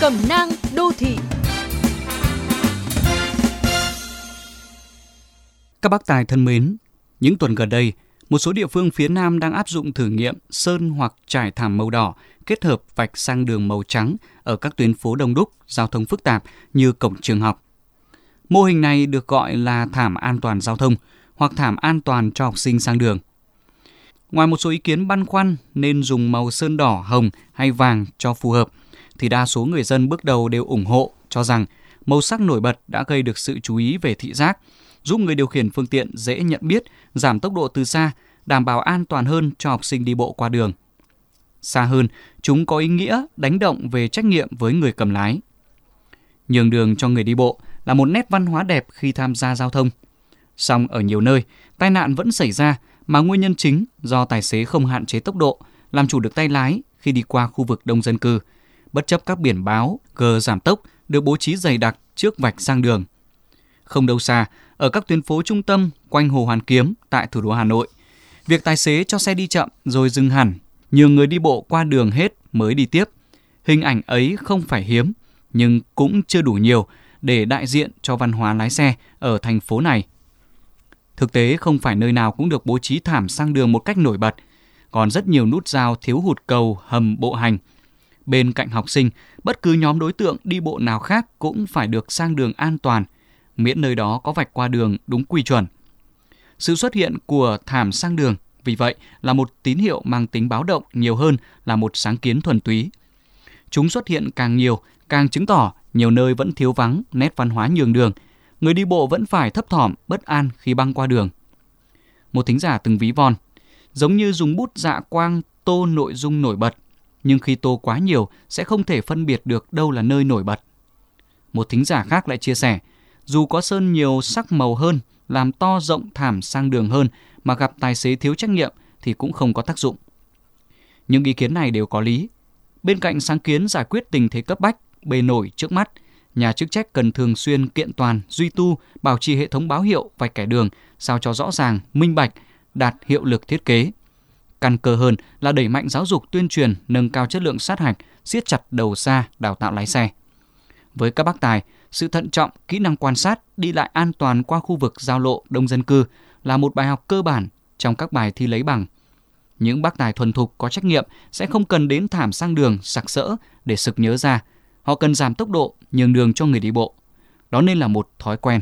Cẩm nang đô thị. Các bác tài thân mến, những tuần gần đây, một số địa phương phía Nam đang áp dụng thử nghiệm sơn hoặc trải thảm màu đỏ kết hợp vạch sang đường màu trắng ở các tuyến phố đông đúc, giao thông phức tạp như cổng trường học. Mô hình này được gọi là thảm an toàn giao thông hoặc thảm an toàn cho học sinh sang đường. Ngoài một số ý kiến băn khoăn nên dùng màu sơn đỏ, hồng hay vàng cho phù hợp, thì đa số người dân bước đầu đều ủng hộ, cho rằng màu sắc nổi bật đã gây được sự chú ý về thị giác, giúp người điều khiển phương tiện dễ nhận biết, giảm tốc độ từ xa, đảm bảo an toàn hơn cho học sinh đi bộ qua đường. Xa hơn, chúng có ý nghĩa đánh động về trách nhiệm với người cầm lái. Nhường đường cho người đi bộ là một nét văn hóa đẹp khi tham gia giao thông. Song ở nhiều nơi, tai nạn vẫn xảy ra mà nguyên nhân chính do tài xế không hạn chế tốc độ, làm chủ được tay lái khi đi qua khu vực đông dân cư, bất chấp các biển báo, cờ giảm tốc được bố trí dày đặc trước vạch sang đường. Không đâu xa, ở các tuyến phố trung tâm quanh Hồ Hoàn Kiếm tại thủ đô Hà Nội, việc tài xế cho xe đi chậm rồi dừng hẳn, nhường người đi bộ qua đường hết mới đi tiếp. Hình ảnh ấy không phải hiếm, nhưng cũng chưa đủ nhiều để đại diện cho văn hóa lái xe ở thành phố này. Thực tế không phải nơi nào cũng được bố trí thảm sang đường một cách nổi bật, còn rất nhiều nút giao thiếu hụt cầu hầm bộ hành. Bên cạnh học sinh, bất cứ nhóm đối tượng đi bộ nào khác cũng phải được sang đường an toàn, miễn nơi đó có vạch qua đường đúng quy chuẩn. Sự xuất hiện của thảm sang đường, vì vậy là một tín hiệu mang tính báo động nhiều hơn là một sáng kiến thuần túy. Chúng xuất hiện càng nhiều, càng chứng tỏ nhiều nơi vẫn thiếu vắng nét văn hóa nhường đường, người đi bộ vẫn phải thấp thỏm, bất an khi băng qua đường. Một thính giả từng ví von, giống như dùng bút dạ quang tô nội dung nổi bật, nhưng khi tô quá nhiều sẽ không thể phân biệt được đâu là nơi nổi bật. Một thính giả khác lại chia sẻ, dù có sơn nhiều sắc màu hơn, làm to rộng thảm sang đường hơn mà gặp tài xế thiếu trách nhiệm thì cũng không có tác dụng. Những ý kiến này đều có lý. Bên cạnh sáng kiến giải quyết tình thế cấp bách, bề nổi trước mắt, nhà chức trách cần thường xuyên kiện toàn, duy tu, bảo trì hệ thống báo hiệu vạch kẻ đường sao cho rõ ràng, minh bạch, đạt hiệu lực thiết kế. Căn cơ hơn là đẩy mạnh giáo dục tuyên truyền, nâng cao chất lượng sát hạch, siết chặt đầu ra đào tạo lái xe. Với các bác tài, sự thận trọng, kỹ năng quan sát, đi lại an toàn qua khu vực giao lộ đông dân cư là một bài học cơ bản trong các bài thi lấy bằng. Những bác tài thuần thục có trách nhiệm sẽ không cần đến thảm sang đường sặc sỡ để sực nhớ ra. Họ cần giảm tốc độ, nhường đường cho người đi bộ. Đó nên là một thói quen.